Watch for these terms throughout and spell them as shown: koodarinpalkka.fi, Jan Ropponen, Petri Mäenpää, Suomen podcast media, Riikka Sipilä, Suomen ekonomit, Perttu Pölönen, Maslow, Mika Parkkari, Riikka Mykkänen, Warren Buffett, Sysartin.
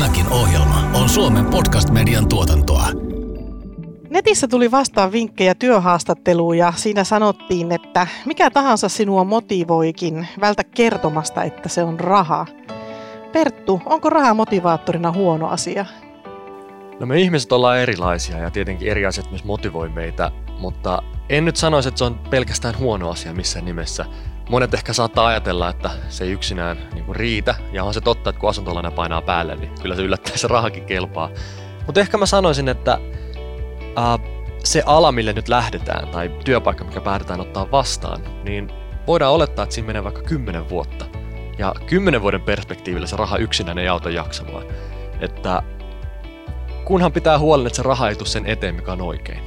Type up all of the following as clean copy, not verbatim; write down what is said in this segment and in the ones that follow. Tämäkin ohjelma on Suomen podcast median tuotantoa. Netissä tuli vastaan vinkkejä työhaastatteluun ja siinä sanottiin, että mikä tahansa sinua motivoikin, vältä kertomasta, että se on raha. Perttu, onko raha motivaattorina huono asia? No me ihmiset ollaan erilaisia ja tietenkin eri asiat myös motivoi meitä, mutta en nyt sanoisi, että se on pelkästään huono asia missään nimessä. Monet ehkä saattaa ajatella, että se ei yksinään niin kuin riitä, ja on se totta, että kun asuntolaina painaa päälle, niin kyllä se yllättäen se rahakin kelpaa. Mutta ehkä mä sanoisin, että se ala, mille nyt lähdetään, tai työpaikka, mikä päätetään ottaa vastaan, niin voidaan olettaa, että siinä menee vaikka 10 vuotta. Ja 10 vuoden perspektiivillä se raha yksinään ei auta jaksamaan. Että kunhan pitää huolen, että se raha ei tule sen eteen, mikä on oikein.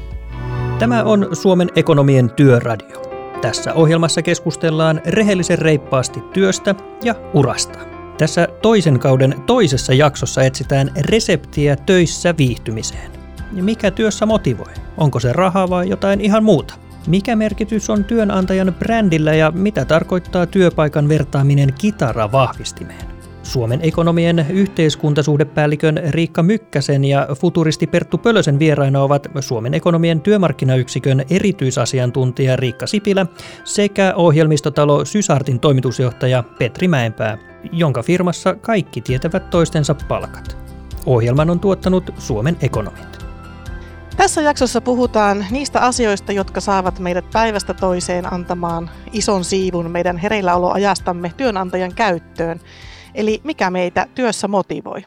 Tämä on Suomen ekonomien työradio. Tässä ohjelmassa keskustellaan rehellisen reippaasti työstä ja urasta. Tässä toisen kauden toisessa jaksossa etsitään reseptiä töissä viihtymiseen. Mikä työssä motivoi? Onko se raha vai jotain ihan muuta? Mikä merkitys on työnantajan brändillä ja mitä tarkoittaa työpaikan vertaaminen kitaravahvistimeen? Suomen ekonomien yhteiskuntasuhdepäällikön Riikka Mykkäsen ja futuristi Perttu Pölösen vieraina ovat Suomen ekonomien työmarkkinayksikön erityisasiantuntija Riikka Sipilä sekä ohjelmistotalo Sysartin toimitusjohtaja Petri Mäenpää, jonka firmassa kaikki tietävät toistensa palkat. Ohjelman on tuottanut Suomen ekonomit. Tässä jaksossa puhutaan niistä asioista, jotka saavat meidät päivästä toiseen antamaan ison siivun meidän hereilläoloajastamme työnantajan käyttöön. Eli mikä meitä työssä motivoi.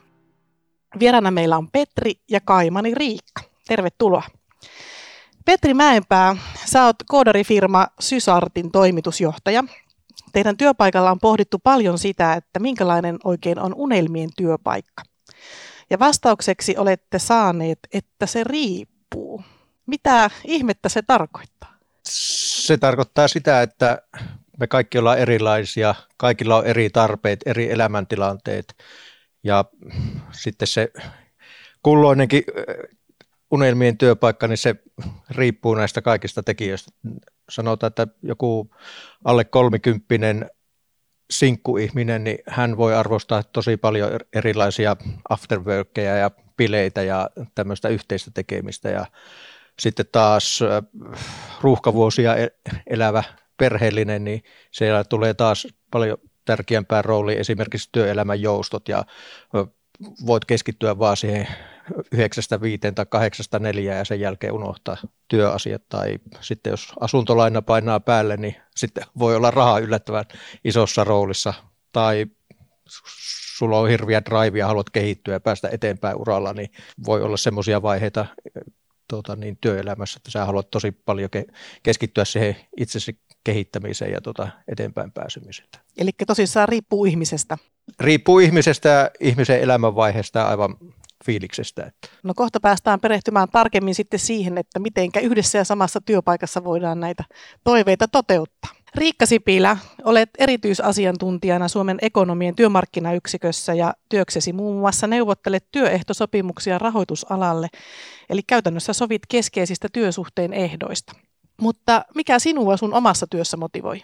Vieraana meillä on Petri ja kaimani Riikka. Tervetuloa. Petri Mäenpää, sä oot koodarifirma Sysartin toimitusjohtaja. Teidän työpaikalla on pohdittu paljon sitä, että minkälainen oikein on unelmien työpaikka. Ja vastaukseksi olette saaneet, että se riippuu. Mitä ihmettä se tarkoittaa? Se tarkoittaa sitä, että me kaikki ollaan erilaisia, kaikilla on eri tarpeet, eri elämäntilanteet ja sitten se kulloinenkin unelmien työpaikka, niin se riippuu näistä kaikista tekijöistä. Sanotaan, että joku alle 30 sinkkuihminen, niin hän voi arvostaa tosi paljon erilaisia afterworkkeja ja bileitä ja tämmöistä yhteistä tekemistä ja sitten taas ruuhkavuosia elävä perheellinen, niin siellä tulee taas paljon tärkeämpää roolia esimerkiksi työelämän joustot ja voit keskittyä vaan siihen 9-5 tai 8-4 ja sen jälkeen unohtaa työasiat tai sitten jos asuntolaina painaa päälle, niin sitten voi olla raha yllättävän isossa roolissa tai sulla on hirviä drive ja haluat kehittyä ja päästä eteenpäin uralla, niin voi olla semmoisia vaiheita työelämässä, että sä haluat tosi paljon keskittyä siihen itsesi kehittämiseen ja eteenpäin pääsemiseen. Eli tosissaan riippuu ihmisestä? Riippuu ihmisestä, ihmisen elämänvaiheesta ja aivan fiiliksestä. No kohta päästään perehtymään tarkemmin sitten siihen, että mitenkä yhdessä ja samassa työpaikassa voidaan näitä toiveita toteuttaa. Riikka Sipilä, olet erityisasiantuntijana Suomen ekonomien työmarkkinayksikössä ja työksesi muun muassa neuvottelet työehtosopimuksia rahoitusalalle, eli käytännössä sovit keskeisistä työsuhteen ehdoista. Mutta mikä sinua sun omassa työssä motivoi?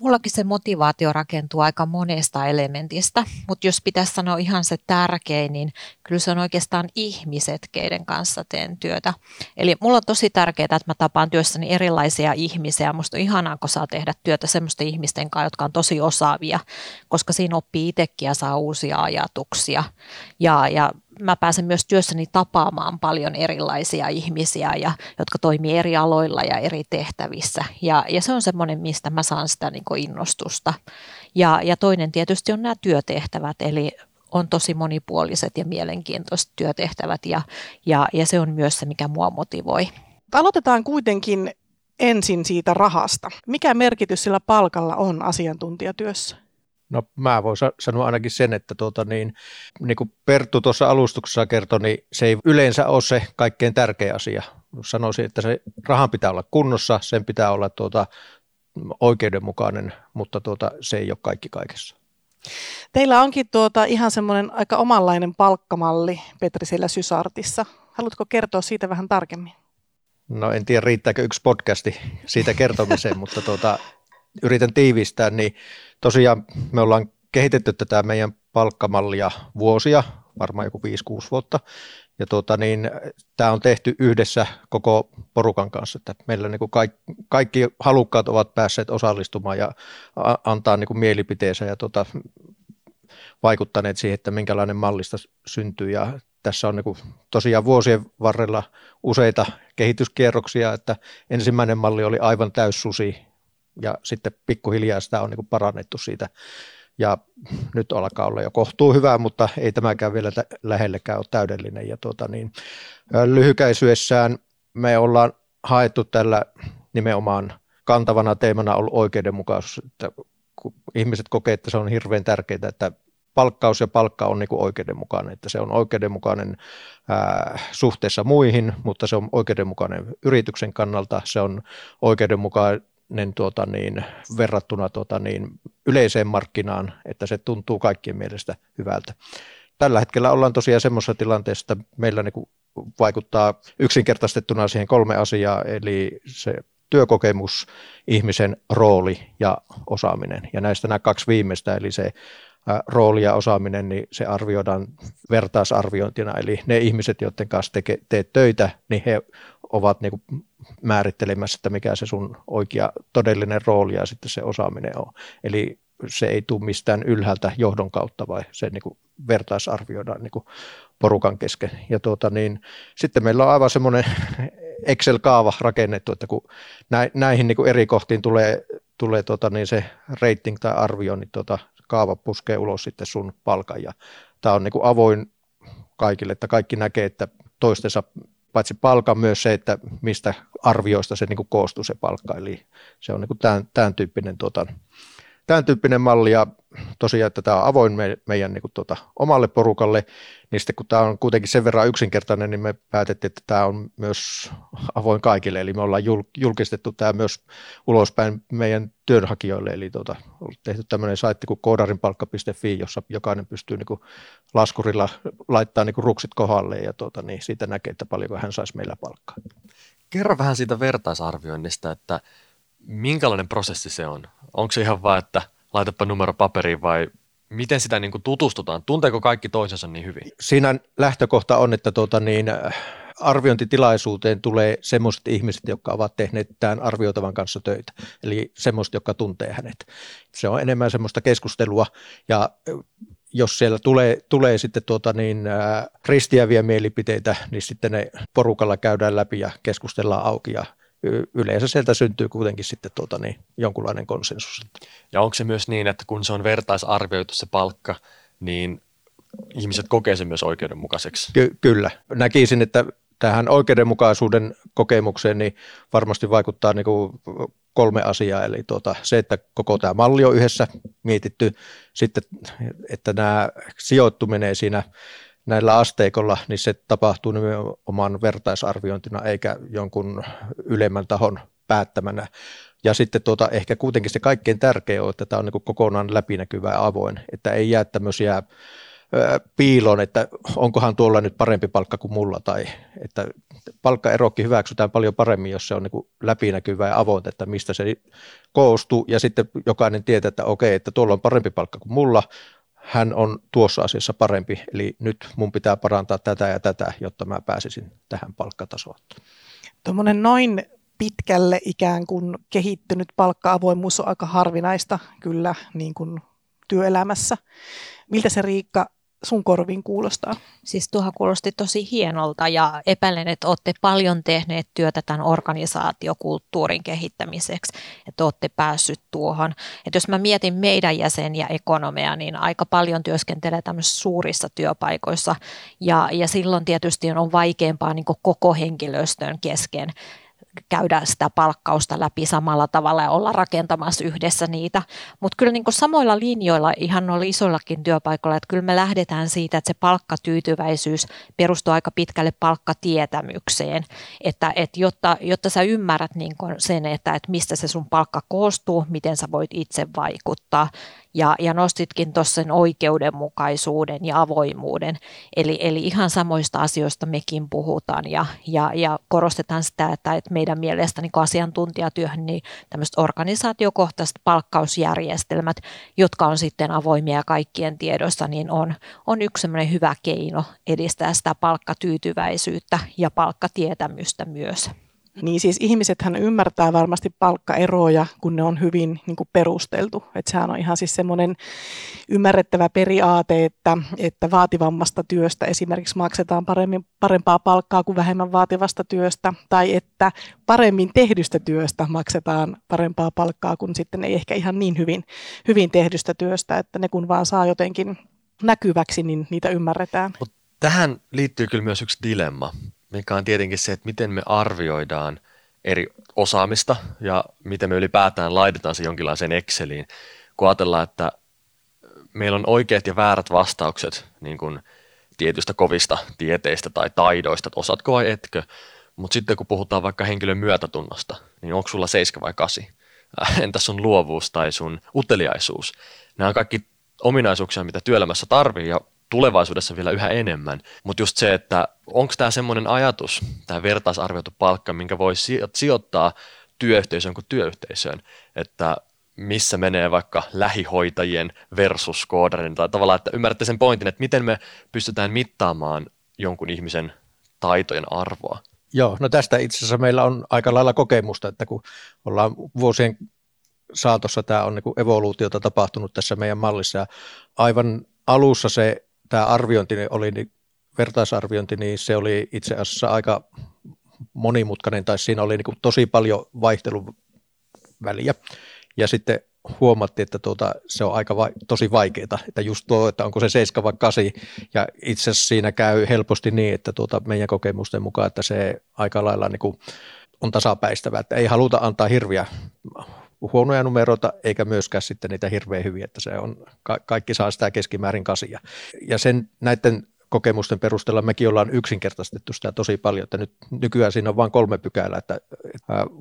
Mullakin se motivaatio rakentuu aika monesta elementistä, mutta jos pitäisi sanoa ihan se tärkein, niin kyllä se on oikeastaan ihmiset, keiden kanssa teen työtä. Eli mulla on tosi tärkeää, että mä tapaan työssäni erilaisia ihmisiä. Musta on ihanaa, kun saa tehdä työtä semmoisten ihmisten kanssa, jotka on tosi osaavia, koska siinä oppii itsekin ja saa uusia ajatuksia. Ja mä pääsen myös työssäni tapaamaan paljon erilaisia ihmisiä, jotka toimii eri aloilla ja eri tehtävissä. Ja se on semmoinen, mistä mä saan sitä niin kuin innostusta. Ja toinen tietysti on nämä työtehtävät, eli on tosi monipuoliset ja mielenkiintoiset työtehtävät, ja se on myös se, mikä mua motivoi. Aloitetaan kuitenkin ensin siitä rahasta. Mikä merkitys sillä palkalla on asiantuntijatyössä? No mä voin sanoa ainakin sen, että niin kuin Perttu tuossa alustuksessa kertoi, niin se ei yleensä ole se kaikkein tärkeä asia. Sanoisin, että se rahan pitää olla kunnossa, sen pitää olla oikeudenmukainen, mutta se ei ole kaikki kaikessa. Teillä onkin ihan semmoinen aika omanlainen palkkamalli, Petri, siellä Sysartissa. Haluatko kertoa siitä vähän tarkemmin? No en tiedä, riittääkö yksi podcasti siitä kertomiseen, mutta yritän tiivistää, niin tosiaan me ollaan kehitetty tätä meidän palkkamallia vuosia. varmaan joku 5-6 vuotta. Ja tämä on tehty yhdessä koko porukan kanssa, että meillä kaikki halukkaat ovat päässeet osallistumaan ja antaa mielipiteensä ja vaikuttaneet siihen, että minkälainen mallista syntyy. Ja tässä on tosiaan vuosien varrella useita kehityskierroksia, että ensimmäinen malli oli aivan täyssusi ja sitten pikkuhiljaa sitä on parannettu siitä. Ja nyt alkaa olla jo kohtuu hyvää, mutta ei tämäkään vielä lähellekään ole täydellinen. Ja lyhykäisyessään me ollaan haettu tällä nimenomaan kantavana teemana ollut oikeudenmukaisuus. Kun ihmiset kokee, että se on hirveän tärkeää, että palkkaus ja palkka on oikeudenmukainen, että se on oikeudenmukainen suhteessa muihin, mutta se on oikeudenmukainen yrityksen kannalta, se on oikeudenmukainen verrattuna yleiseen markkinaan, että se tuntuu kaikkien mielestä hyvältä. Tällä hetkellä ollaan tosiaan semmoisessa tilanteessa, että meillä vaikuttaa yksinkertaistettuna siihen 3 asiaa, eli se työkokemus, ihmisen rooli ja osaaminen. Ja näistä nämä 2 viimeistä, eli se rooli ja osaaminen, niin se arvioidaan vertaisarviointina, eli ne ihmiset, joiden kanssa teet töitä, niin he ovat määrittelemässä, että mikä se sun oikea todellinen rooli ja sitten se osaaminen on. Eli se ei tule mistään ylhäältä johdon kautta, vaan se vertaisarvioidaan porukan kesken. Ja sitten meillä on aivan semmoinen Excel-kaava rakennettu, että kun näihin eri kohtiin tulee se rating tai arvio, niin kaava puskee ulos sitten sun palkan. Ja tämä on avoin kaikille, että kaikki näkee, että toistensa paitsi palkan myös se, että mistä arvioista se koostuu se palkka. Eli se on tämän tyyppinen malli ja tosiaan, että tämä on avoin meidän omalle porukalle. Niin sitten kun tämä on kuitenkin sen verran yksinkertainen, niin me päätettiin, että tämä on myös avoin kaikille. Eli me ollaan julkistettu tämä myös ulospäin meidän työnhakijoille. Eli on tehty tämmöinen saitti kuin koodarinpalkka.fi, jossa jokainen pystyy laskurilla laittamaan ruksit kohdalle ja siitä näkee, että paljonko hän saisi meillä palkkaa. Kerro vähän siitä vertaisarvioinnista, että minkälainen prosessi se on? Onko se ihan vaan, että laitapa numero paperiin vai miten sitä tutustutaan? Tunteeko kaikki toisensa niin hyvin? Siinä lähtökohta on, että arviointitilaisuuteen tulee semmoiset ihmiset, jotka ovat tehneet tämän arvioitavan kanssa töitä. Eli semmoiset, jotka tuntee hänet. Se on enemmän semmoista keskustelua ja jos siellä tulee sitten ristiäviä mielipiteitä, niin sitten ne porukalla käydään läpi ja keskustellaan auki ja yleensä sieltä syntyy kuitenkin sitten jonkunlainen konsensus. Ja onko se myös niin, että kun se on vertaisarvioitu se palkka, niin ihmiset kokee sen myös oikeudenmukaiseksi? Kyllä. Näkisin, että tähän oikeudenmukaisuuden kokemukseen niin varmasti vaikuttaa kolme asiaa. Eli se, että koko tämä malli on yhdessä mietitty, sitten että nämä sijoittuminen siinä näillä asteikolla, niin se tapahtuu nimenomaan vertaisarviointina eikä jonkun ylemmän tahon päättämänä. Ja sitten ehkä kuitenkin se kaikkein tärkein on, että tämä on kokonaan läpinäkyvä ja avoin, että ei jää tämmöisiä piiloon, että onkohan tuolla nyt parempi palkka kuin mulla tai että palkkaerokki hyväksytään paljon paremmin, jos se on läpinäkyvää ja avointa, että mistä se koostuu ja sitten jokainen tietää, että okei, että tuolla on parempi palkka kuin mulla, hän on tuossa asiassa parempi, eli nyt mun pitää parantaa tätä ja tätä, jotta mä pääsisin tähän palkkatasoon. Tuommoinen noin pitkälle ikään kuin kehittynyt palkka-avoimuus on aika harvinaista kyllä niin kuin työelämässä. Miltä se Riikka sun korviin kuulostaa? Siis tuohan kuulosti tosi hienolta ja epäilen, että olette paljon tehneet työtä tämän organisaatiokulttuurin kehittämiseksi, että olette päässyt tuohon. Että jos mä mietin meidän jäseniä ekonomeja, niin aika paljon työskentelee tämmöisissä suurissa työpaikoissa ja silloin tietysti on vaikeampaa niin kuin koko henkilöstön kesken käydä sitä palkkausta läpi samalla tavalla ja olla rakentamassa yhdessä niitä. Mutta kyllä niin kuin samoilla linjoilla ihan noilla isoillakin työpaikoilla, että kyllä me lähdetään siitä, että se palkkatyytyväisyys perustuu aika pitkälle palkkatietämykseen, että jotta sä ymmärrät niin kuin sen, että mistä se sun palkka koostuu, miten sä voit itse vaikuttaa ja nostitkin tuossa sen oikeudenmukaisuuden ja avoimuuden. Eli ihan samoista asioista mekin puhutaan ja korostetaan sitä, että meidän mielestä niin asiantuntijatyöhön niin tämmöiset organisaatiokohtaiset palkkausjärjestelmät, jotka on sitten avoimia ja kaikkien tiedossa, niin on yksi semmoinen hyvä keino edistää sitä palkkatyytyväisyyttä ja palkkatietämystä myös. Niin siis ihmisethän ymmärtää varmasti palkkaeroja, kun ne on hyvin niin kuin perusteltu. Että sehän on ihan siis semmoinen ymmärrettävä periaate, että vaativammasta työstä esimerkiksi maksetaan parempaa palkkaa kuin vähemmän vaativasta työstä. Tai että paremmin tehdystä työstä maksetaan parempaa palkkaa kuin sitten ei ehkä ihan niin hyvin tehdystä työstä. Että ne kun vaan saa jotenkin näkyväksi, niin niitä ymmärretään. Mut tähän liittyy kyllä myös yksi dilemma, mikä on tietenkin se, että miten me arvioidaan eri osaamista ja miten me ylipäätään laitetaan se jonkinlaiseen Exceliin, kun ajatellaan, että meillä on oikeat ja väärät vastaukset niin kuin tietystä kovista tieteistä tai taidoista, että osaatko vai etkö, mutta sitten kun puhutaan vaikka henkilön myötätunnosta, niin onko sulla 7 vai 8? Entä sun luovuus tai sun uteliaisuus? Nämä on kaikki ominaisuuksia, mitä työelämässä tarvii ja tulevaisuudessa vielä yhä enemmän, mutta just se, että onko tämä semmoinen ajatus, tämä vertaisarvioitu palkka, minkä voi sijoittaa työyhteisöön kuin työyhteisöön, että missä menee vaikka lähihoitajien versus koodarin, tai tavallaan, että ymmärrätte sen pointin, että miten me pystytään mittaamaan jonkun ihmisen taitojen arvoa. Joo, no tästä itse asiassa meillä on aika lailla kokemusta, että kun ollaan vuosien saatossa tämä on niin kuin evoluutiota tapahtunut tässä meidän mallissa, ja aivan alussa tämä arviointi oli, vertaisarviointi, niin se oli itse asiassa aika monimutkainen, tai siinä oli niin tosi paljon vaihtelun väliä, ja sitten huomattiin, että se on aika tosi vaikeaa, että just tuo, että onko se 7 vai 8, ja itse asiassa siinä käy helposti niin, että meidän kokemusten mukaan, että se aika lailla niin on tasapäistävää, että ei haluta antaa hirviä huonoja numeroita, eikä myöskään sitten niitä hirveän hyviä, että se on, kaikki saa sitä keskimäärin 8. Ja näiden kokemusten perusteella mekin ollaan yksinkertaistettu sitä tosi paljon, että nyt nykyään siinä on vain 3 pykälää, että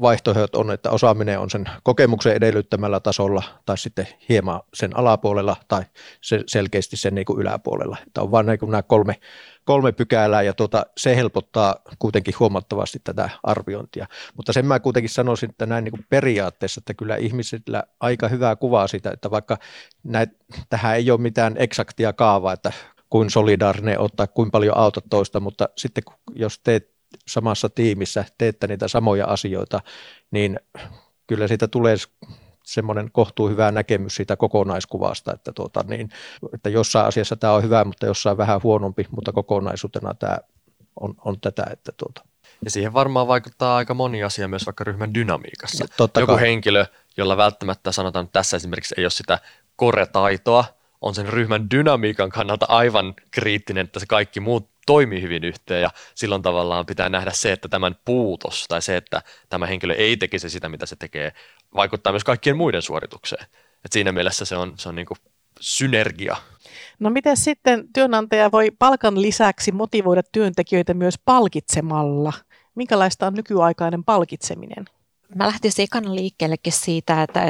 vaihtoehdot on, että osaaminen on sen kokemuksen edellyttämällä tasolla, tai sitten hieman sen alapuolella, tai selkeästi sen niin kuin yläpuolella, että on vain niin kuin nämä 3 pykälää, ja se helpottaa kuitenkin huomattavasti tätä arviointia. Mutta sen mä kuitenkin sanoisin, että näin niin kuin periaatteessa, että kyllä ihmisillä aika hyvää kuvaa sitä, että vaikka tähän ei ole mitään eksaktia kaavaa, että kuin solidaarinen ottaa, kuin paljon autat toista, mutta sitten jos teet samassa tiimissä, teette niitä samoja asioita, niin kyllä siitä tulee semmoinen kohtuuhyvä näkemys siitä kokonaiskuvasta, että, että jossain asiassa tämä on hyvä, mutta jossain vähän huonompi, mutta kokonaisuutena tämä on tätä. Että Ja siihen varmaan vaikuttaa aika moni asia myös vaikka ryhmän dynamiikassa. Joku henkilö, jolla välttämättä sanotaan, että tässä esimerkiksi ei ole sitä core-taitoa, on sen ryhmän dynamiikan kannalta aivan kriittinen, että se kaikki muut toimii hyvin yhteen ja silloin tavallaan pitää nähdä se, että tämän puutos tai se, että tämä henkilö ei tekisi sitä, mitä se tekee, vaikuttaa myös kaikkien muiden suoritukseen. Et siinä mielessä se on niin kuin synergia. No miten sitten työnantaja voi palkan lisäksi motivoida työntekijöitä myös palkitsemalla? Minkälaista on nykyaikainen palkitseminen? Mä lähtisin ekana liikkeellekin siitä, että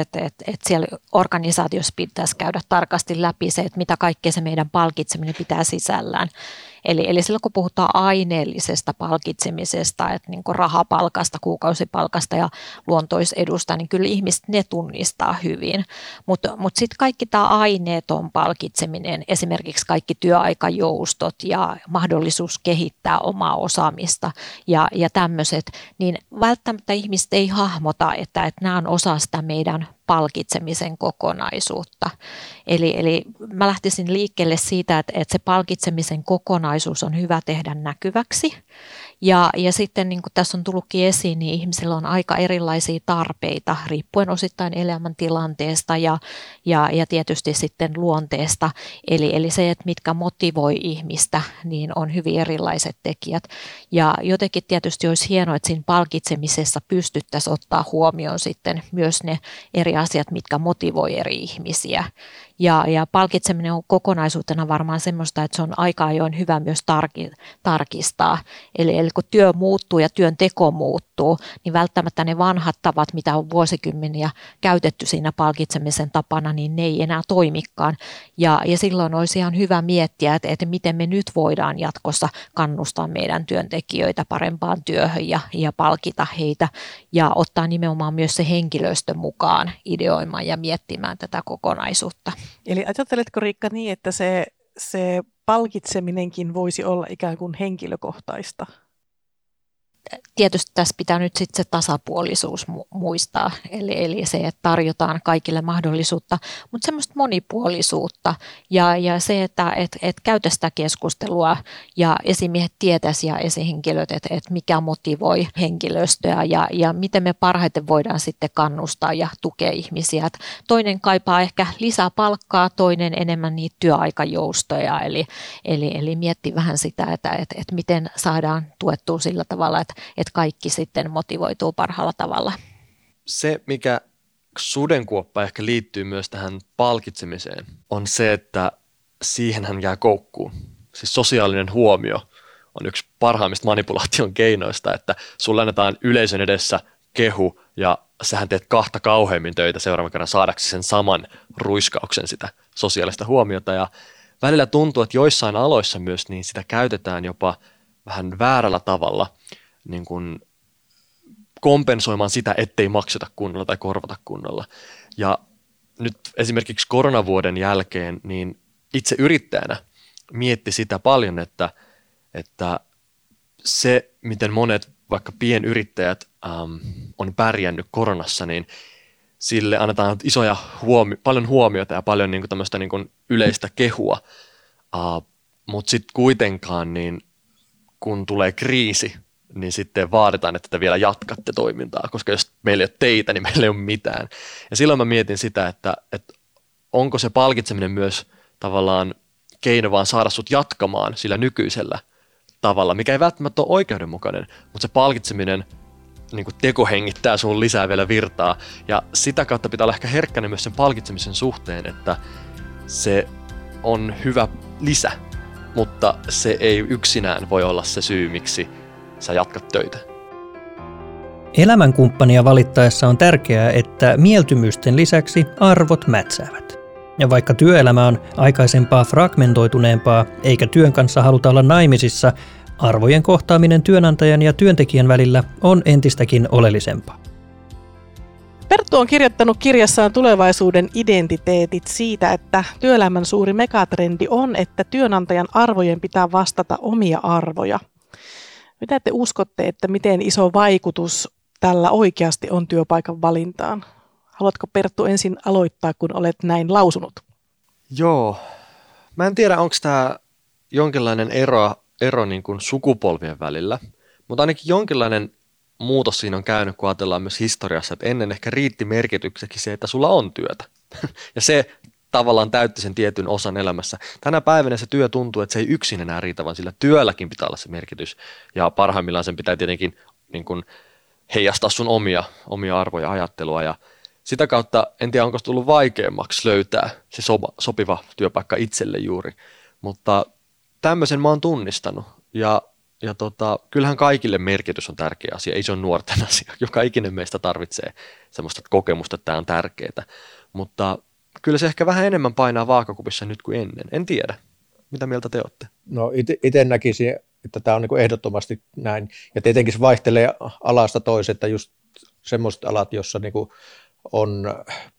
siellä organisaatiossa pitäisi käydä tarkasti läpi se, että mitä kaikkea se meidän palkitseminen pitää sisällään. Eli silloin kun puhutaan aineellisesta palkitsemisesta, että niin kuin rahapalkasta, kuukausipalkasta ja luontoisedusta, niin kyllä ihmiset ne tunnistaa hyvin. Mutta sitten kaikki tämä aineeton palkitseminen, esimerkiksi kaikki työaikajoustot ja mahdollisuus kehittää omaa osaamista ja tämmöiset, niin välttämättä ihmiset ei hahmota, että nämä on osa sitä meidän palkitsemisen kokonaisuutta. Eli mä lähtisin liikkeelle siitä, että se palkitsemisen kokonaisuus on hyvä tehdä näkyväksi. Ja sitten niin kuin tässä on tullutkin esiin, niin ihmisillä on aika erilaisia tarpeita riippuen osittain elämäntilanteesta ja tietysti sitten luonteesta. Eli se, että mitkä motivoi ihmistä, niin on hyvin erilaiset tekijät. Ja jotenkin tietysti olisi hienoa, että siinä palkitsemisessa pystyttäisiin ottaa huomioon sitten myös ne eri asiat, mitkä motivoi eri ihmisiä. Ja palkitseminen on kokonaisuutena varmaan semmoista, että se on aika ajoin hyvä myös tarkistaa. Eli kun työ muuttuu ja työnteko muuttuu, niin välttämättä ne vanhat tavat, mitä on vuosikymmeniä käytetty siinä palkitsemisen tapana, niin ne ei enää toimikaan. Ja silloin olisi ihan hyvä miettiä, että miten me nyt voidaan jatkossa kannustaa meidän työntekijöitä parempaan työhön ja palkita heitä ja ottaa nimenomaan myös se henkilöstö mukaan ideoimaan ja miettimään tätä kokonaisuutta. Eli ajatteletko, Riikka, niin, että se palkitseminenkin voisi olla ikään kuin henkilökohtaista? Tietysti tässä pitää nyt sitten se tasapuolisuus muistaa, eli se, että tarjotaan kaikille mahdollisuutta, mutta semmoista monipuolisuutta ja se, että et käytä sitä keskustelua ja esimiehet tietäisi ja esihenkilöt, että mikä motivoi henkilöstöä ja miten me parhaiten voidaan sitten kannustaa ja tukea ihmisiä. Et toinen kaipaa ehkä lisää palkkaa, toinen enemmän niitä työaikajoustoja, eli mietti vähän sitä, että miten saadaan tuettua sillä tavalla, että kaikki sitten motivoituu parhaalla tavalla. Se, mikä sudenkuoppa ehkä liittyy myös tähän palkitsemiseen, on se, että siihenhän jää koukkuun. Siis sosiaalinen huomio on yksi parhaimmista manipulaation keinoista, että sulle annetaan yleisön edessä kehu ja sähän teet kahta kauheammin töitä seuraavan kerran saadaksesi sen saman ruiskauksen sitä sosiaalista huomiota. Ja välillä tuntuu, että joissain aloissa myös niin sitä käytetään jopa vähän väärällä tavalla niin kuin kompensoimaan sitä, ettei makseta kunnolla tai korvata kunnolla. Ja nyt esimerkiksi koronavuoden jälkeen niin itse yrittäjänä mietti sitä paljon, että se, miten monet vaikka pienyrittäjät on pärjännyt koronassa, niin sille annetaan isoja paljon huomiota ja paljon niin kuin tämmöistä niin kuin yleistä kehua, mutta sitten kuitenkaan niin kun tulee kriisi, niin sitten vaaditaan, että te vielä jatkatte toimintaa, koska jos meillä ei ole teitä, niin meillä ei ole mitään. Ja silloin mä mietin sitä, että onko se palkitseminen myös tavallaan keino vaan saada sut jatkamaan sillä nykyisellä tavalla, mikä ei välttämättä ole oikeudenmukainen, mutta se palkitseminen niin kuin tekohengittää sun lisää vielä virtaa. Ja sitä kautta pitää olla ehkä herkkänä myös sen palkitsemisen suhteen, että se on hyvä lisä, mutta se ei yksinään voi olla se syy, miksi sä jatkat töitä. Elämänkumppania valittaessa on tärkeää, että mieltymysten lisäksi arvot mätsäävät. Ja vaikka työelämä on aikaisempaa fragmentoituneempaa, eikä työn kanssa haluta olla naimisissa, arvojen kohtaaminen työnantajan ja työntekijän välillä on entistäkin oleellisempaa. Perttu on kirjoittanut kirjassaan Tulevaisuuden identiteetit siitä, että työelämän suuri megatrendi on, että työnantajan arvojen pitää vastata omia arvoja. Mitä te uskotte, että miten iso vaikutus tällä oikeasti on työpaikan valintaan? Haluatko, Perttu, ensin aloittaa, kun olet näin lausunut? Joo. Mä en tiedä, onko tämä jonkinlainen ero niin kuin sukupolvien välillä, mutta ainakin jonkinlainen muutos siinä on käynyt, kun ajatellaan myös historiassa, että ennen ehkä riitti merkitykseksi se, että sulla on työtä. Ja se tavallaan täytti sen tietyn osan elämässä. Tänä päivänä se työ tuntuu, että se ei yksin enää riitä, vaan sillä työlläkin pitää olla se merkitys. Ja parhaimmillaan sen pitää tietenkin niin kuin heijastaa sun omia arvoja ja ajattelua. Ja sitä kautta en tiedä, onko se tullut vaikeammaksi löytää se sopiva työpaikka itselle juuri. Mutta tämmöisen mä oon tunnistanut. Ja kyllähän kaikille merkitys on tärkeä asia, ei se ole nuorten asia. Joka ikinen meistä tarvitsee semmoista kokemusta, että tämä on tärkeää. Mutta kyllä se ehkä vähän enemmän painaa vaakakupissa nyt kuin ennen. En tiedä. Mitä mieltä te olette? No itse näkisin, että tämä on niin ehdottomasti näin. Ja tietenkin se vaihtelee alasta toiseen, että just semmoiset alat, joissa niin on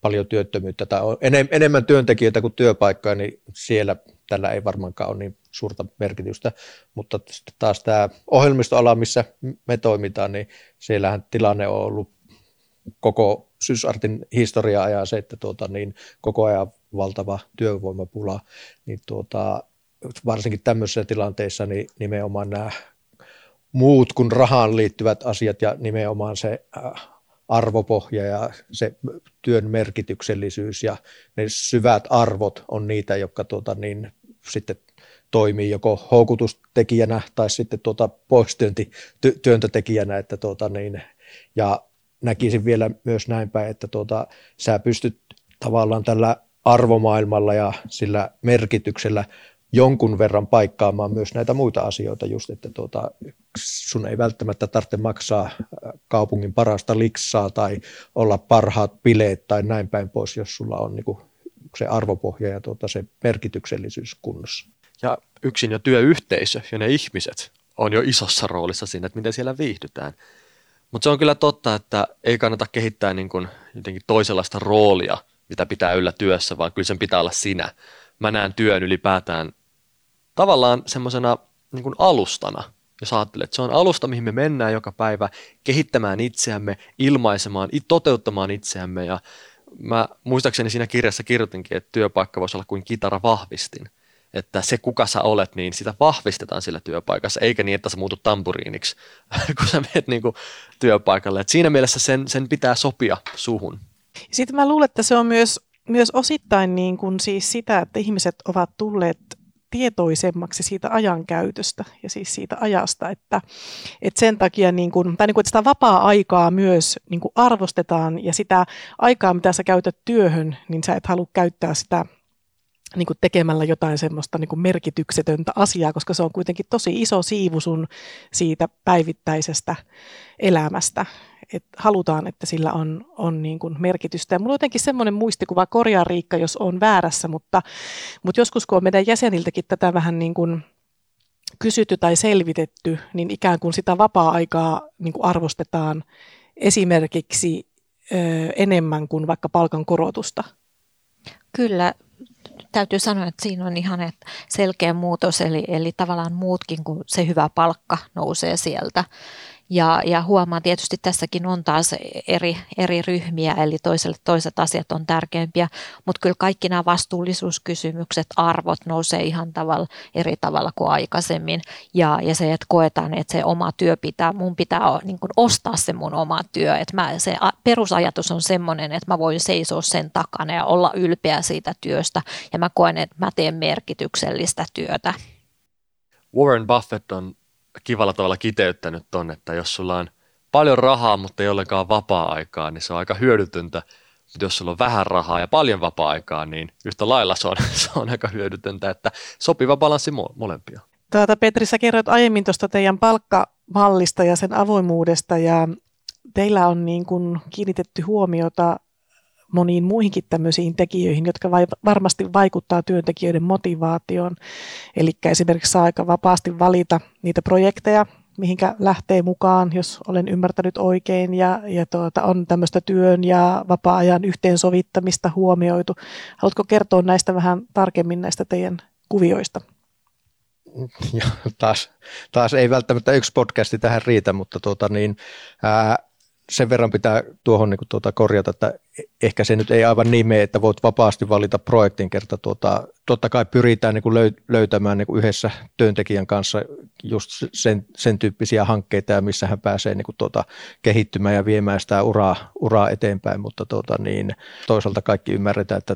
paljon työttömyyttä tai on enemmän työntekijöitä kuin työpaikkaa, niin siellä tällä ei varmaankaan ole niin suurta merkitystä. Mutta sitten taas tämä ohjelmistoala, missä me toimitaan, niin siellähän tilanne on ollut koko Sysartin historiaa ja se, että koko ajan valtava työvoimapula, niin varsinkin tämmöisissä tilanteissa niin nimenomaan nämä muut kuin rahaan liittyvät asiat ja nimenomaan se arvopohja ja se työn merkityksellisyys ja ne syvät arvot on niitä, jotka sitten toimii joko houkutustekijänä tai sitten poistyöntötekijänä, että ja näkisin vielä myös näin päin, että sä pystyt tavallaan tällä arvomaailmalla ja sillä merkityksellä jonkun verran paikkaamaan myös näitä muita asioita just, että sun ei välttämättä tarvitse maksaa kaupungin parasta liksaa tai olla parhaat bileet tai näin päin pois, jos sulla on niin kuin se arvopohja ja se merkityksellisyys kunnossa. Ja yksin jo työyhteisö ja ne ihmiset on jo isossa roolissa siinä, että miten siellä viihdytään. Mutta se on kyllä totta, että ei kannata kehittää niin kuin jotenkin toisenlaista roolia, mitä pitää yllä työssä, vaan kyllä sen pitää olla sinä. Mä näen työn ylipäätään tavallaan semmoisena niin kuin alustana. Jos ajattelet, että se on alusta, mihin me mennään joka päivä kehittämään itseämme, ilmaisemaan, toteuttamaan itseämme. Ja mä muistaakseni siinä kirjassa kirjoitinkin, että työpaikka voisi olla kuin kitaravahvistin. Että se, kuka sä olet, niin sitä vahvistetaan sillä työpaikassa, eikä niin, että sä muutut tamburiiniksi, kun sä menet niin kuin työpaikalle. Et siinä mielessä sen pitää sopia suhun. Sitten mä luulen, että se on myös osittain niin kuin siis sitä, että ihmiset ovat tulleet tietoisemmaksi siitä ajankäytöstä ja siis siitä ajasta, että sen takia niin kuin, tai niin kuin, että sitä vapaa-aikaa myös niin kuin arvostetaan ja sitä aikaa, mitä sä käytät työhön, niin sä et halua käyttää sitä niin kuin tekemällä jotain semmoista niin kuin merkityksetöntä asiaa, koska se on kuitenkin tosi iso siivu sun siitä päivittäisestä elämästä. Et halutaan, että sillä on niin kuin merkitystä. Ja mulla on jotenkin semmoinen muistikuva, korjaa Riikka, jos on väärässä, mutta joskus kun on meidän jäseniltäkin tätä vähän niin kuin kysytty tai selvitetty, niin ikään kuin sitä vapaa-aikaa niin kuin arvostetaan esimerkiksi enemmän kuin vaikka palkankorotusta. Kyllä. Täytyy sanoa, että siinä on ihan selkeä muutos, eli tavallaan muutkin kuin se hyvä palkka nousee sieltä. Ja huomaa tietysti tässäkin on taas eri ryhmiä, eli toiset asiat on tärkeimpiä, mutta kyllä kaikki nämä vastuullisuuskysymykset, arvot nousee ihan eri tavalla kuin aikaisemmin. Ja se, että koetaan, että se oma työ pitää, mun pitää niin kuin ostaa se mun oma työ. Et se perusajatus on semmoinen, että mä voin seisoa sen takana ja olla ylpeä siitä työstä, ja mä koen, että mä teen merkityksellistä työtä. Warren Buffett on kivalla tavalla kiteyttänyt ton, että jos sulla on paljon rahaa, mutta ei ollenkaan vapaa-aikaa, niin se on aika hyödytöntä, mutta jos sulla on vähän rahaa ja paljon vapaa-aikaa, niin yhtä lailla se on aika hyödytöntä, että sopiva balanssi molempia. Petri, sä kerroit aiemmin tuosta teidän palkkamallista ja sen avoimuudesta, ja teillä on niin kun kiinnitetty huomiota moniin muihinkin tämmöisiin tekijöihin, jotka varmasti vaikuttaa työntekijöiden motivaatioon. Eli esimerkiksi saa aika vapaasti valita niitä projekteja, mihinkä lähtee mukaan, jos olen ymmärtänyt oikein, ja on tämmöistä työn ja vapaa-ajan yhteensovittamista huomioitu. Haluatko kertoa näistä vähän tarkemmin, näistä teidän kuvioista? Ja, taas ei välttämättä yksi podcasti tähän riitä, mutta sen verran pitää tuohon niin kuin korjata, että ehkä se nyt ei aivan niin mene, että voit vapaasti valita projektin kerta. Totta kai pyritään niin kuin löytämään niin kuin yhdessä työntekijän kanssa just sen tyyppisiä hankkeita, missä hän pääsee niin kuin kehittymään ja viemään sitä uraa eteenpäin, mutta toisaalta kaikki ymmärretään, että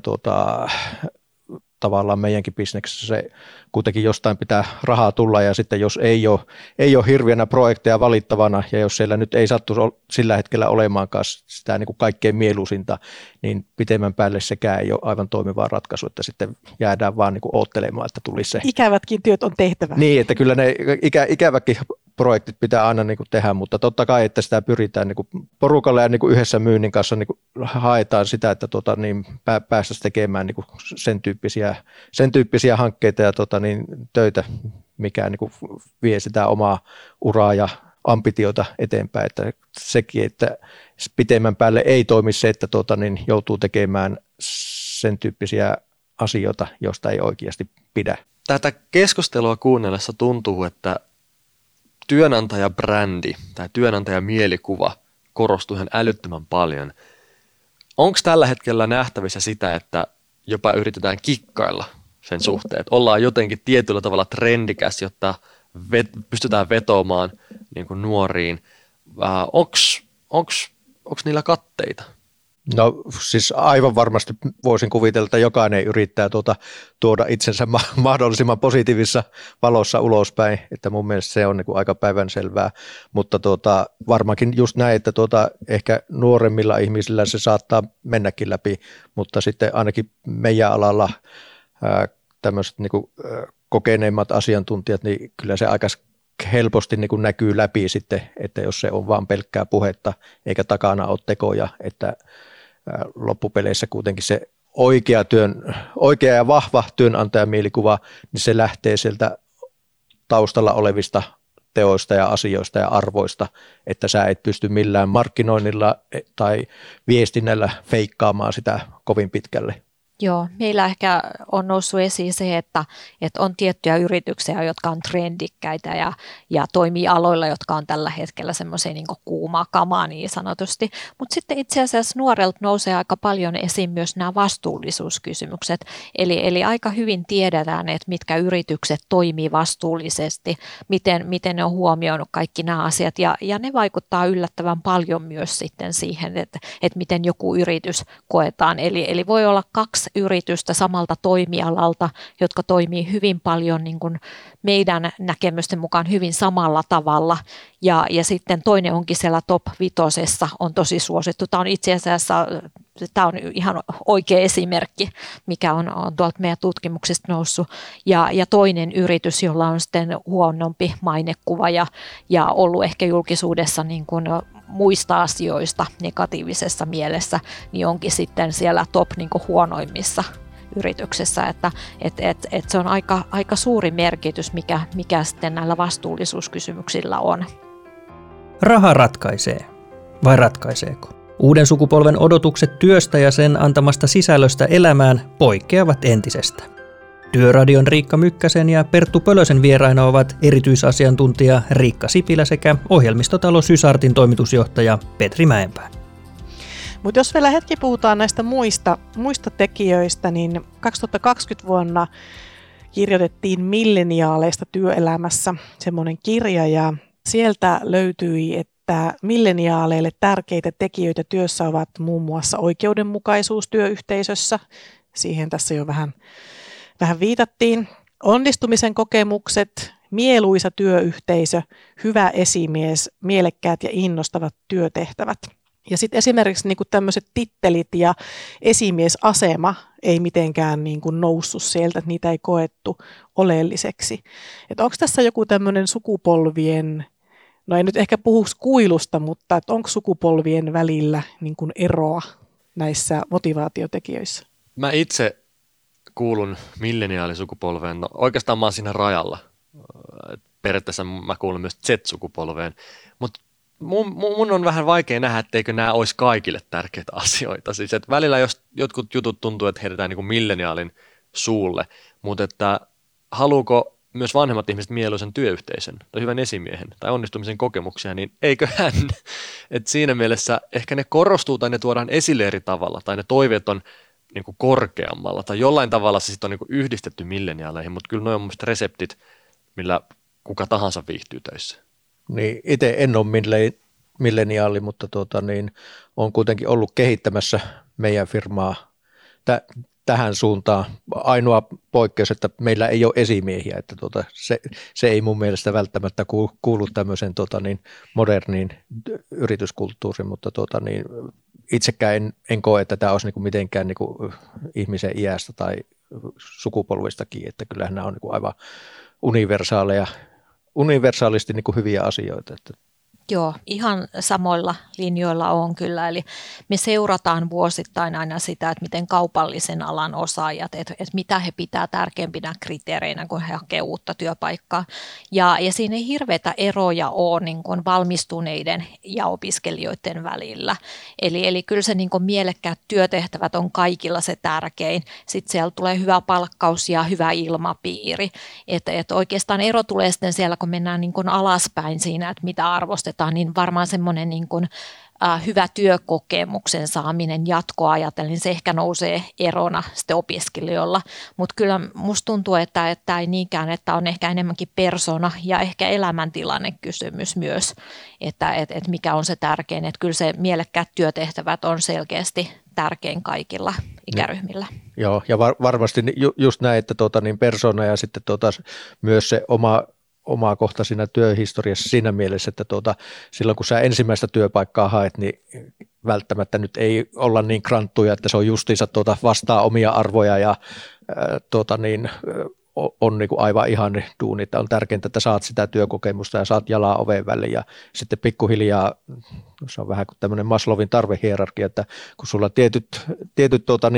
tavallaan meidänkin bisneksessä se kuitenkin jostain pitää rahaa tulla, ja sitten jos ei ole hirveänä projekteja valittavana ja jos siellä nyt ei sattuisi sillä hetkellä olemaankaan sitä niin kuin kaikkein mieluisinta, niin pitemmän päälle sekään ei ole aivan toimiva ratkaisu, että sitten jäädään vaan niin kuin oottelemaan, että tulisi se. Ikävätkin työt on tehtävä. Niin, että kyllä ne ikävätkin projektit pitää aina niin kuin tehdä, mutta totta kai, että sitä pyritään niin kuin porukalla ja niin kuin yhdessä myynnin kanssa niin kuin haetaan sitä, että päästäisiin tekemään niin kuin sen tyyppisiä hankkeita ja töitä, mikä niin kuin vie sitä omaa uraa ja ambitiota eteenpäin. Että sekin, että pitemmän päälle ei toimi se, että joutuu tekemään sen tyyppisiä asioita, joista ei oikeasti pidä. Tätä keskustelua kuunnellessa tuntuu, että työnantajabrändi tai työnantajamielikuva korostuu ihan älyttömän paljon. Onko tällä hetkellä nähtävissä sitä, että jopa yritetään kikkailla sen suhteen, että ollaan jotenkin tietyllä tavalla trendikäs, jotta pystytään vetoamaan niin kuin nuoriin? Onko niillä katteita? No siis aivan varmasti voisin kuvitella, että jokainen yrittää tuoda itsensä mahdollisimman positiivisessa valossa ulospäin, että mun mielestä se on niin kuin aika päivänselvää, mutta varmaankin just näin, että ehkä nuoremmilla ihmisillä se saattaa mennäkin läpi, mutta sitten ainakin meidän alalla tämmöiset niin kuin kokeneimmat asiantuntijat, niin kyllä se aika helposti niin kuin näkyy läpi sitten, että jos se on vaan pelkkää puhetta eikä takana ole tekoja, että loppupeleissä kuitenkin se oikea ja vahva työnantajamielikuva, niin se lähtee sieltä taustalla olevista teoista ja asioista ja arvoista, että sä et pysty millään markkinoinnilla tai viestinnällä feikkaamaan sitä kovin pitkälle. Joo, meillä ehkä on noussut esiin se, että on tiettyjä yrityksiä, jotka on trendikkäitä ja toimii aloilla, jotka on tällä hetkellä semmoisia niin kuin kuumaa kamaa niin sanotusti. Mutta sitten itse asiassa nuorelta nousee aika paljon esiin myös nämä vastuullisuuskysymykset. Eli aika hyvin tiedetään, että mitkä yritykset toimii vastuullisesti, miten ne on huomioinut kaikki nämä asiat. Ja ne vaikuttaa yllättävän paljon myös sitten siihen, että miten joku yritys koetaan. Eli voi olla kaksi yritystä samalta toimialalta, jotka toimii hyvin paljon niin kuin meidän näkemysten mukaan hyvin samalla tavalla. Ja sitten toinen onkin siellä top 5:ssä, on tosi suosittu. Tämä on itse asiassa tämä on ihan oikea esimerkki, mikä on tuolta meidän tutkimuksesta noussut. Ja toinen yritys, jolla on sitten huonompi mainekuva ja ollut ehkä julkisuudessa niin kuin muista asioista negatiivisessa mielessä, niin onkin sitten siellä top niin kuin huonoimmissa yrityksessä, että se on aika suuri merkitys, mikä sitten näillä vastuullisuuskysymyksillä on. Raha ratkaisee. Vai ratkaiseeko? Uuden sukupolven odotukset työstä ja sen antamasta sisällöstä elämään poikkeavat entisestä. Työradion Riikka Mykkäsen ja Perttu Pölösen vieraina ovat erityisasiantuntija Riikka Sipilä sekä ohjelmistotalo Sysartin toimitusjohtaja Petri Mäenpää. Mutta jos vielä hetki puhutaan näistä muista tekijöistä, niin 2020 vuonna kirjoitettiin milleniaaleista työelämässä semmoinen kirja, ja sieltä löytyi, että milleniaaleille tärkeitä tekijöitä työssä ovat muun muassa oikeudenmukaisuus työyhteisössä, siihen tässä jo vähän viitattiin, onnistumisen kokemukset, mieluisa työyhteisö, hyvä esimies, mielekkäät ja innostavat työtehtävät. Ja sitten esimerkiksi niin kuin tämmöiset tittelit ja esimiesasema ei mitenkään niin kuin noussut sieltä, että niitä ei koettu oleelliseksi. Että onko tässä joku tämmöinen sukupolvien, no ei nyt ehkä puhu kuilusta, mutta että onko sukupolvien välillä niin kuin eroa näissä motivaatiotekijöissä? Mä itse kuulun milleniaalisukupolveen, no oikeastaan mä oon siinä rajalla. Periaatteessa mä kuulun myös Z-sukupolveen, mutta mun on vähän vaikea nähdä, etteikö nämä olisi kaikille tärkeitä asioita. Siis, että välillä jos jotkut jutut tuntuu, että heitetään niin kuin milleniaalin suulle, mutta että haluuko myös vanhemmat ihmiset mieluisen työyhteisön tai hyvän esimiehen tai onnistumisen kokemuksia, niin eiköhän. Että siinä mielessä ehkä ne korostuu tai ne tuodaan esille eri tavalla tai ne toiveet on niin kuin korkeammalla tai jollain tavalla se sitten on niin kuin yhdistetty milleniaaleihin, mutta kyllä nuo on mun mielestä reseptit, millä kuka tahansa viihtyy töissä. Niin, itse en ole milleniaali, mutta olen kuitenkin ollut kehittämässä meidän firmaa tähän suuntaan. Ainoa poikkeus, että meillä ei ole esimiehiä, että se ei mun mielestä välttämättä kuulu tämmöiseen moderniin yrityskulttuuriin, mutta itsekään en koe, että tämä olisi mitenkään ihmisen iästä tai sukupolvistakin, että kyllähän nämä on aivan universaalisti niin kuin hyviä asioita. Joo, ihan samoilla linjoilla on kyllä. Eli me seurataan vuosittain aina sitä, että miten kaupallisen alan osaajat, että mitä he pitää tärkeimpinä kriteereinä, kun he hakee uutta työpaikkaa. Ja siinä ei hirveitä eroja ole niin kuin valmistuneiden ja opiskelijoiden välillä. Eli kyllä se niin kuin mielekkäät työtehtävät on kaikilla se tärkein. Sitten siellä tulee hyvä palkkaus ja hyvä ilmapiiri. Että oikeastaan ero tulee sitten siellä, kun mennään niin kuin alaspäin siinä, että mitä arvostetaan, niin varmaan semmoinen niin kuin hyvä työkokemuksen saaminen jatkoa ajatellen, se ehkä nousee erona sitten opiskelijoilla. Mutta kyllä musta tuntuu, että ei niinkään, että on ehkä enemmänkin persona ja ehkä elämäntilannekysymys myös, että mikä on se tärkein. Että kyllä se mielekkäät työtehtävät on selkeästi tärkein kaikilla ikäryhmillä. Joo, ja varmasti just näin, että persona ja sitten myös se omaa kohta siinä työhistoriassa siinä mielessä, että silloin kun sä ensimmäistä työpaikkaa haet, niin välttämättä nyt ei olla niin kranttuja, että se on justiinsa vastaa omia arvoja ja on niin kuin aivan ihan duuni, että on tärkeintä, että saat sitä työkokemusta ja saat jalaa oven väliin ja sitten pikkuhiljaa, se on vähän kuin tämmöinen Maslowin tarvehierarkia, että kun sulla tietyt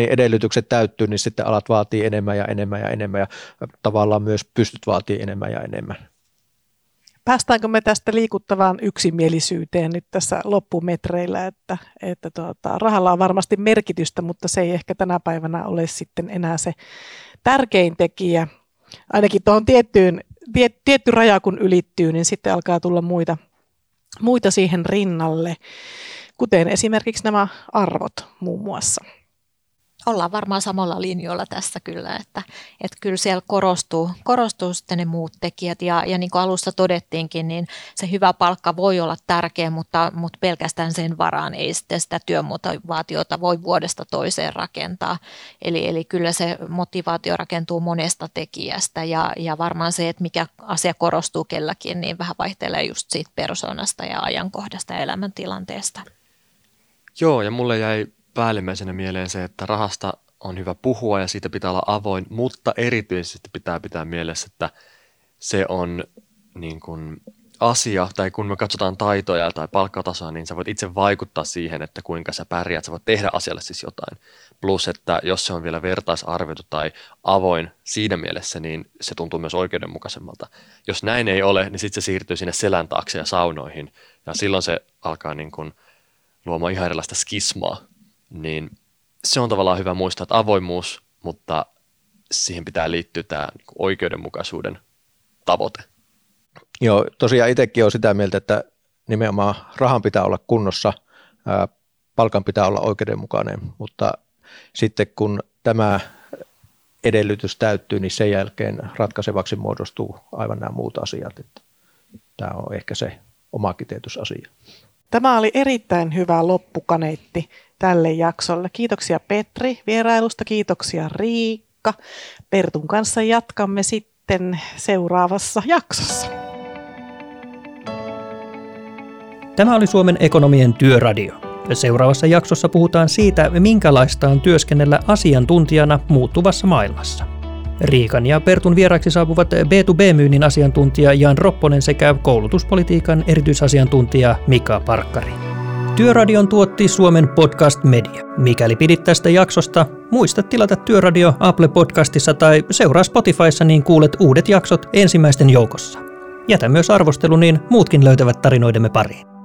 edellytykset täyttyy, niin sitten alat vaatii enemmän ja enemmän ja enemmän ja tavallaan myös pystyt vaatii enemmän ja enemmän. Päästäänkö me tästä liikuttavaan yksimielisyyteen nyt tässä loppumetreillä, että rahalla on varmasti merkitystä, mutta se ei ehkä tänä päivänä ole sitten enää se tärkein tekijä. Ainakin tuohon tietty raja kun ylittyy, niin sitten alkaa tulla muita siihen rinnalle, kuten esimerkiksi nämä arvot muun muassa. Ollaan varmaan samalla linjoilla tässä kyllä, että kyllä siellä korostuu sitten ne muut tekijät ja niin kuin alussa todettiinkin, niin se hyvä palkka voi olla tärkeä, mutta pelkästään sen varaan ei sitten sitä työmotivaatiota voi vuodesta toiseen rakentaa. Eli kyllä se motivaatio rakentuu monesta tekijästä ja varmaan se, että mikä asia korostuu kelläkin, niin vähän vaihtelee just siitä persoonasta ja ajankohdasta ja elämäntilanteesta. Joo, ja mulle jäi päällimmäisenä mieleen se, että rahasta on hyvä puhua ja siitä pitää olla avoin, mutta erityisesti pitää pitää mielessä, että se on niin kuin asia, tai kun me katsotaan taitoja tai palkkatasoa, niin sä voit itse vaikuttaa siihen, että kuinka sä pärjät, sä voit tehdä asialle siis jotain. Plus, että jos se on vielä vertaisarvioitu tai avoin siinä mielessä, niin se tuntuu myös oikeudenmukaisemmalta. Jos näin ei ole, niin sitten se siirtyy sinne selän taakse ja saunoihin, ja silloin se alkaa niin kuin luomaan ihan erilaista skismaa. Niin se on tavallaan hyvä muistaa, että avoimuus, mutta siihen pitää liittyä tämä oikeudenmukaisuuden tavoite. Joo, tosiaan itsekin olen sitä mieltä, että nimenomaan rahan pitää olla kunnossa, palkan pitää olla oikeudenmukainen, mutta sitten kun tämä edellytys täyttyy, niin sen jälkeen ratkaisevaksi muodostuu aivan nämä muut asiat. Että tämä on ehkä se oma kiteytysasia. Tämä oli erittäin hyvä loppukaneetti tälle jaksolle. Kiitoksia Petri vierailusta, kiitoksia Riikka. Pertun kanssa jatkamme sitten seuraavassa jaksossa. Tämä oli Suomen ekonomien työradio. Seuraavassa jaksossa puhutaan siitä, minkälaista on työskennellä asiantuntijana muuttuvassa maailmassa. Riikan ja Pertun vieraiksi saapuvat B2B-myynnin asiantuntija Jan Ropponen sekä koulutuspolitiikan erityisasiantuntija Mika Parkkari. Työradion tuotti Suomen podcast media. Mikäli pidit tästä jaksosta, muista tilata Työradio Apple Podcastissa tai seuraa Spotifyssa, niin kuulet uudet jaksot ensimmäisten joukossa. Jätä myös arvostelu, niin muutkin löytävät tarinoidemme pariin.